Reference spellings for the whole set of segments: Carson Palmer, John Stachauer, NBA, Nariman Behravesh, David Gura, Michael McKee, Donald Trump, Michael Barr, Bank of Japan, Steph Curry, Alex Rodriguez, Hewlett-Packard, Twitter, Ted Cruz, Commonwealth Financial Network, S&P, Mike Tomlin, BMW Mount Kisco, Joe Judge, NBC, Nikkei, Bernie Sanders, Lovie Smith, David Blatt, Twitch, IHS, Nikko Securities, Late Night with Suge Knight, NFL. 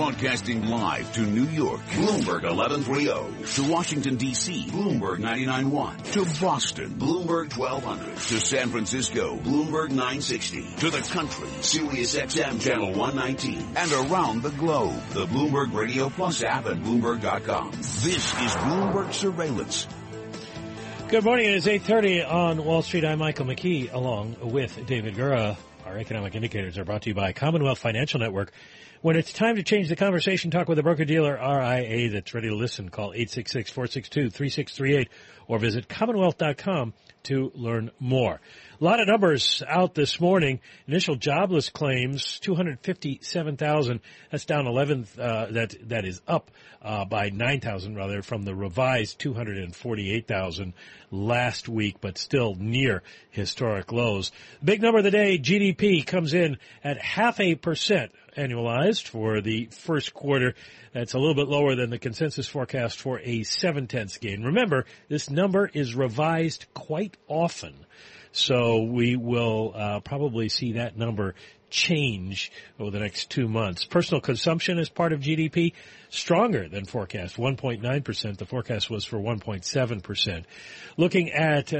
Broadcasting live to New York, Bloomberg 1130. To Washington, D.C., Bloomberg 99.1. To Boston, Bloomberg 1200. To San Francisco, Bloomberg 960. To the country, Sirius XM Channel 119. And around the globe, the Bloomberg Radio Plus app at Bloomberg.com. This is Bloomberg Surveillance. Good morning. It is 8:30 on Wall Street. I'm Michael McKee, along with David Gura. Our economic indicators are brought to you by Commonwealth Financial Network. When it's time to change the conversation, talk with a broker-dealer RIA that's ready to listen. Call 866-462-3638 or visit commonwealth.com to learn more. A lot of numbers out this morning. Initial jobless claims, 257,000. That's down 11, that is up by 9,000 rather from the revised 248,000 last week, but still near historic lows. Big number of the day, GDP comes in at 0.5% annualized for the first quarter. That's a little bit lower than the consensus forecast for a 0.7 gain. Remember, this number is revised quite often, so we will probably see that number change over the next 2 months. Personal consumption as part of GDP, stronger than forecast, 1.9%. The forecast was for 1.7%. Looking at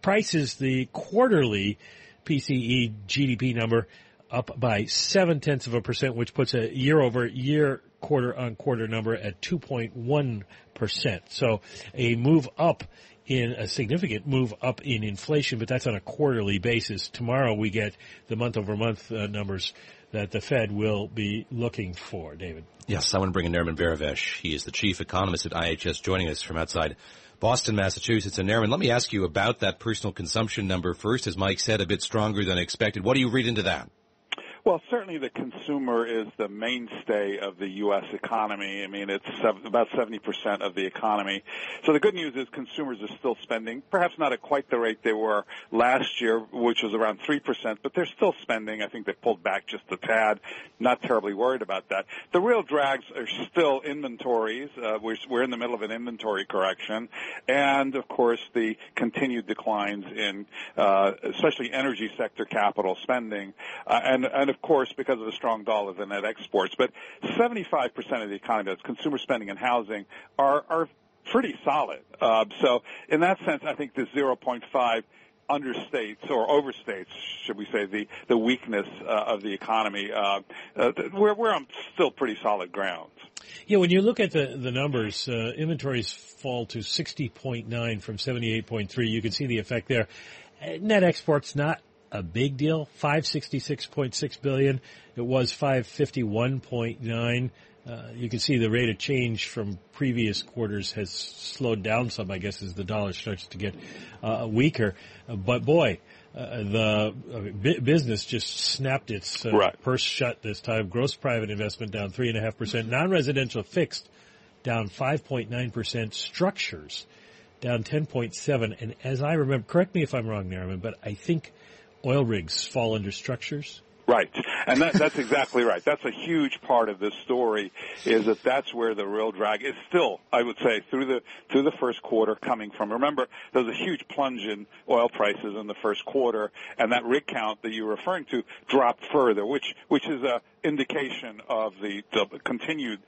prices, the quarterly PCE GDP number up by 0.7%, which puts a year-over-year, quarter-on-quarter number at 2.1%. So a move up in a significant move up in inflation, but that's on a quarterly basis. Tomorrow we get the month-over-month numbers that the Fed will be looking for. David. Yes, I want to bring in Nariman Behravesh. He is the chief economist at IHS, joining us from outside Boston, Massachusetts. And Nariman, let me ask you about that personal consumption number first. As Mike said, a bit stronger than expected. What do you read into that? Well, certainly the consumer is the mainstay of the U.S. economy. I mean, it's about 70% of the economy. So the good news is consumers are still spending, perhaps not at quite the rate they were last year, which was around 3%, but they're still spending. I think they pulled back just a tad. Not terribly worried about that. The real drags are still inventories. We're in the middle of an inventory correction. And, of course, the continued declines in especially energy sector capital spending. And of course, because of the strong dollar, the net exports. But 75% of the economy, that's consumer spending and housing, are pretty solid. So in that sense, I think the 0.5 understates or overstates, should we say, the weakness of the economy. We're on still pretty solid ground. Yeah, when you look at the numbers, inventories fall to 60.9 from 78.3. You can see the effect there. Net exports, not a big deal, 566.6 billion. It was 551.9. You can see the rate of change from previous quarters has slowed down some, I guess, as the dollar starts to get weaker. But boy, business just snapped its purse shut this time. Gross private investment down 3.5%. Non-residential fixed down 5.9%. Structures down 10.7%. And as I remember, correct me if I'm wrong, Nariman, but I think oil rigs fall under structures. Right. And that's exactly right. That's a huge part of this story, is that that's where the real drag is still, I would say, through the first quarter coming from. Remember, there was a huge plunge in oil prices in the first quarter, and that rig count that you were referring to dropped further, which is a indication of the continued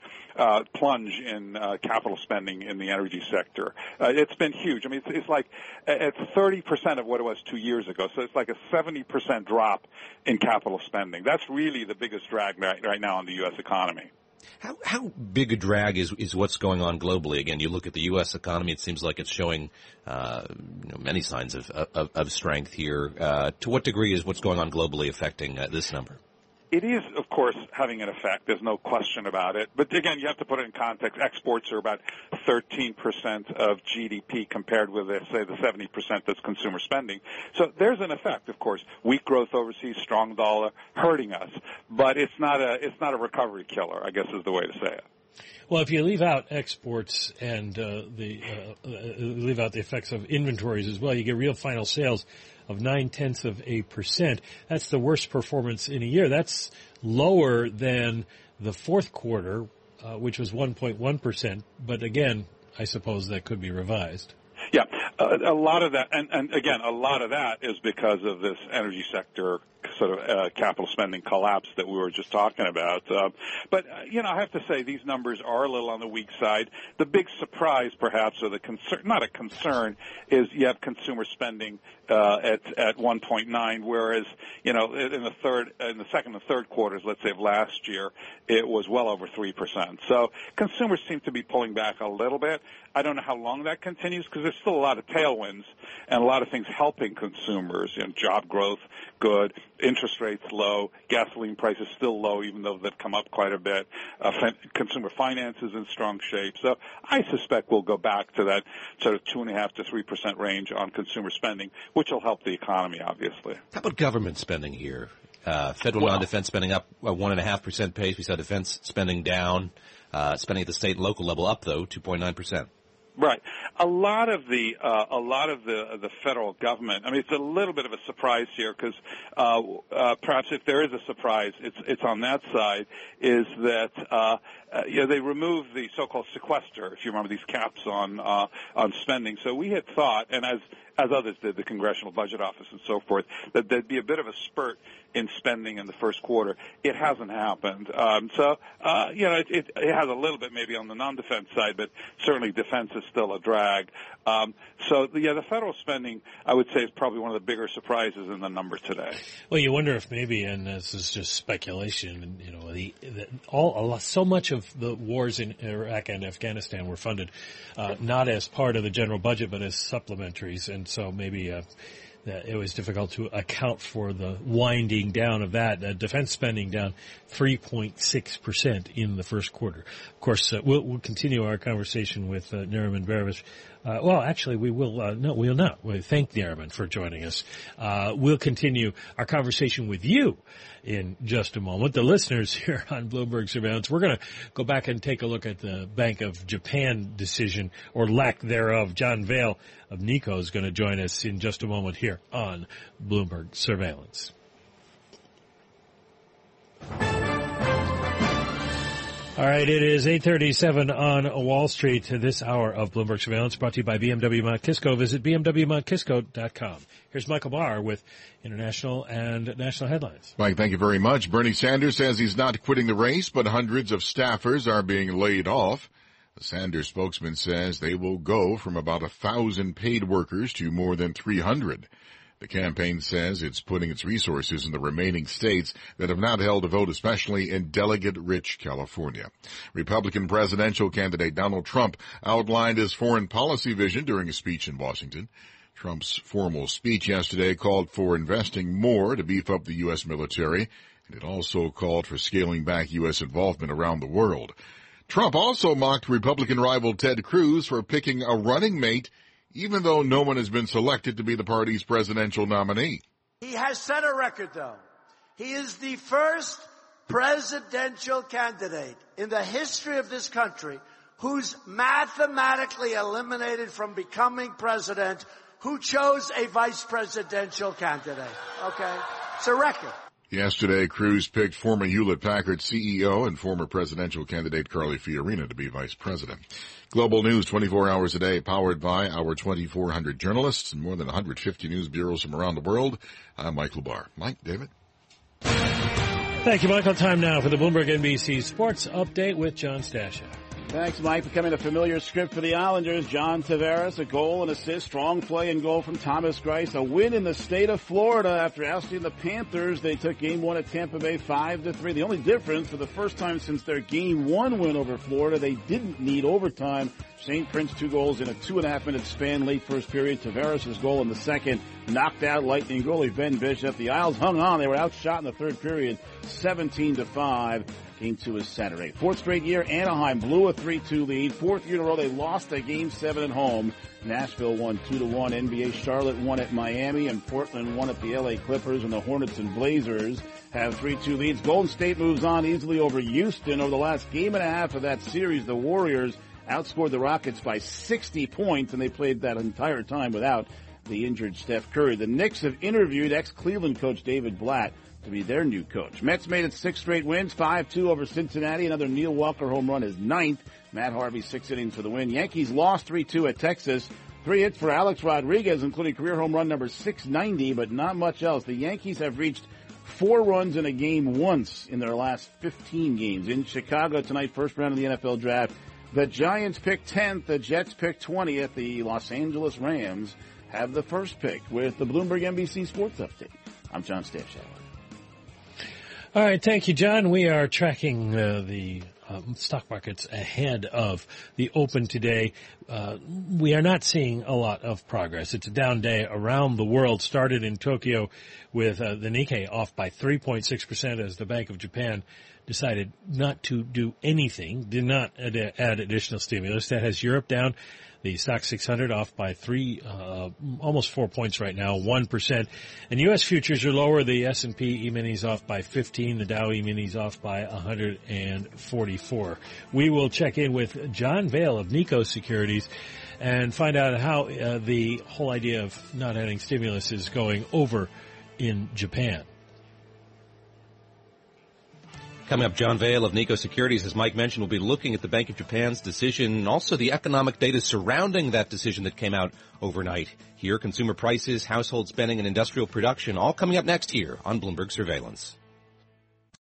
plunge in capital spending in the energy sector. It's been huge. I mean, it's like at 30% of what it was 2 years ago. So it's like a 70% drop in capital spending. That's really the biggest drag right now in the U.S. economy. How big a drag is what's going on globally? Again, you look at the U.S. economy; it seems like it's showing many signs of strength here. To what degree is what's going on globally affecting this number? It is, of course, having an effect. There's no question about it. But, again, you have to put it in context. Exports are about 13% of GDP compared with, say, the 70% that's consumer spending. So there's an effect, of course. Weak growth overseas, strong dollar, hurting us. But it's not a recovery killer, I guess is the way to say it. Well, if you leave out exports and leave out the effects of inventories as well, you get real final sales of 0.9%. That's the worst performance in a year. That's lower than the fourth quarter, which was 1.1%. But again, I suppose that could be revised. Yeah, a lot of that, and again, a lot of that is because of this energy sector sort of capital spending collapse that we were just talking about. But I have to say these numbers are a little on the weak side. The big surprise, perhaps, or the concern, not a concern, is you have consumer spending at 1.9, whereas, you know, in the second and third quarters, let's say, of last year, it was well over 3%. So consumers seem to be pulling back a little bit. I don't know how long that continues because there's still a lot of tailwinds and a lot of things helping consumers. You know, job growth, good. Interest rates low. Gasoline prices still low, even though they've come up quite a bit. Consumer finance is in strong shape. So I suspect we'll go back to that sort of 2.5 to 3% range on consumer spending, which will help the economy, obviously. How about government spending here? Federal non-defense spending up a 1.5% pace. We saw defense spending down. Spending at the state and local level up, though, 2.9%. Right. A lot of the federal government. I mean, it's a little bit of a surprise here because perhaps if there is a surprise, it's on that side. Is that they removed the so-called sequester, if you remember, these caps on spending. So we had thought, and as others did, the Congressional Budget Office and so forth, that there'd be a bit of a spurt in spending in the first quarter. It hasn't happened. It has a little bit maybe on the non-defense side, but certainly defense is still a drag. The federal spending, I would say, is probably one of the bigger surprises in the number today. Well, you wonder if maybe, and this is just speculation, you know, so much of the wars in Iraq and Afghanistan were funded not as part of the general budget, but as supplementaries. And so maybe it was difficult to account for the winding down of that. Defense spending down 3.6% in the first quarter. Of course, we'll continue our conversation with Nariman Behravesh. We'll not. We thank Nariman for joining us. We'll continue our conversation with you in just a moment. The listeners here on Bloomberg Surveillance, we're going to go back and take a look at the Bank of Japan decision, or lack thereof. John Vale of Nikko is going to join us in just a moment here on Bloomberg Surveillance. All right, it is 8:37 on Wall Street. This hour of Bloomberg Surveillance brought to you by BMW Mount Kisco. Visit BMWMountKisco.com. Here's Michael Barr with international and national headlines. Mike, thank you very much. Bernie Sanders says he's not quitting the race, but hundreds of staffers are being laid off. The Sanders spokesman says they will go from about 1,000 paid workers to more than 300. The campaign says it's putting its resources in the remaining states that have not held a vote, especially in delegate-rich California. Republican presidential candidate Donald Trump outlined his foreign policy vision during a speech in Washington. Trump's formal speech yesterday called for investing more to beef up the U.S. military, and it also called for scaling back U.S. involvement around the world. Trump also mocked Republican rival Ted Cruz for picking a running mate even though no one has been selected to be the party's presidential nominee. He has set a record, though. He is the first presidential candidate in the history of this country who's mathematically eliminated from becoming president, who chose a vice presidential candidate. Okay? It's a record. Yesterday, Cruz picked former Hewlett-Packard CEO and former presidential candidate Carly Fiorina to be vice president. Global news 24 hours a day, powered by our 2,400 journalists and more than 150 news bureaus from around the world. I'm Michael Barr. Mike, David. Thank you, Michael. Time now for the Bloomberg NBC Sports Update with John Stachauer. Thanks, Mike. Becoming a familiar script for the Islanders. John Tavares, a goal and assist. Strong play and goal from Thomas Greiss. A win in the state of Florida after ousting the Panthers. They took Game 1 at Tampa Bay 5-3. The only difference, for the first time since their Game 1 win over Florida, they didn't need overtime. St. Prince, 2 goals in a 2.5-minute span late first period. Tavares' goal in the second knocked out Lightning goalie Ben Bishop. The Isles hung on. They were outshot in the third period, 17-5. Game 2 is Saturday. 4th straight year, Anaheim blew a 3-2 lead. 4th year in a row, they lost a Game 7 at home. Nashville won 2-1. NBA Charlotte won at Miami, and Portland won at the L.A. Clippers, and the Hornets and Blazers have 3-2 leads. Golden State moves on easily over Houston. Over the last game and a half of that series, the Warriors outscored the Rockets by 60 points, and they played that entire time without the injured Steph Curry. The Knicks have interviewed ex-Cleveland coach David Blatt to be their new coach. Mets made it 6 straight wins, 5-2 over Cincinnati. Another Neil Walker home run is 9th. Matt Harvey 6 innings for the win. Yankees lost 3-2 at Texas. 3 hits for Alex Rodriguez, including career home run number 690, but not much else. The Yankees have reached 4 runs in a game once in their last 15 games. In Chicago tonight, first round of the NFL Draft, the Giants pick 10th, the Jets pick 20th, the Los Angeles Rams have the first pick. With the Bloomberg NBC Sports Update, I'm John Stachauer. All right, thank you, John. We are tracking the stock markets ahead of the open today. We are not seeing a lot of progress. It's a down day around the world. Started in Tokyo with the Nikkei off by 3.6% as the Bank of Japan decided not to do anything, did not add additional stimulus. That has Europe down. The stock 600 off by almost 4 points right now, 1%. And U.S. futures are lower. The S&P E-minis off by 15. The Dow E-minis off by 144. We will check in with John Vale of Nikko Securities and find out how the whole idea of not adding stimulus is going over in Japan. Coming up, John Vale of Nikko Securities, as Mike mentioned, will be looking at the Bank of Japan's decision and also the economic data surrounding that decision that came out overnight. Here, consumer prices, household spending, and industrial production all coming up next year on Bloomberg Surveillance.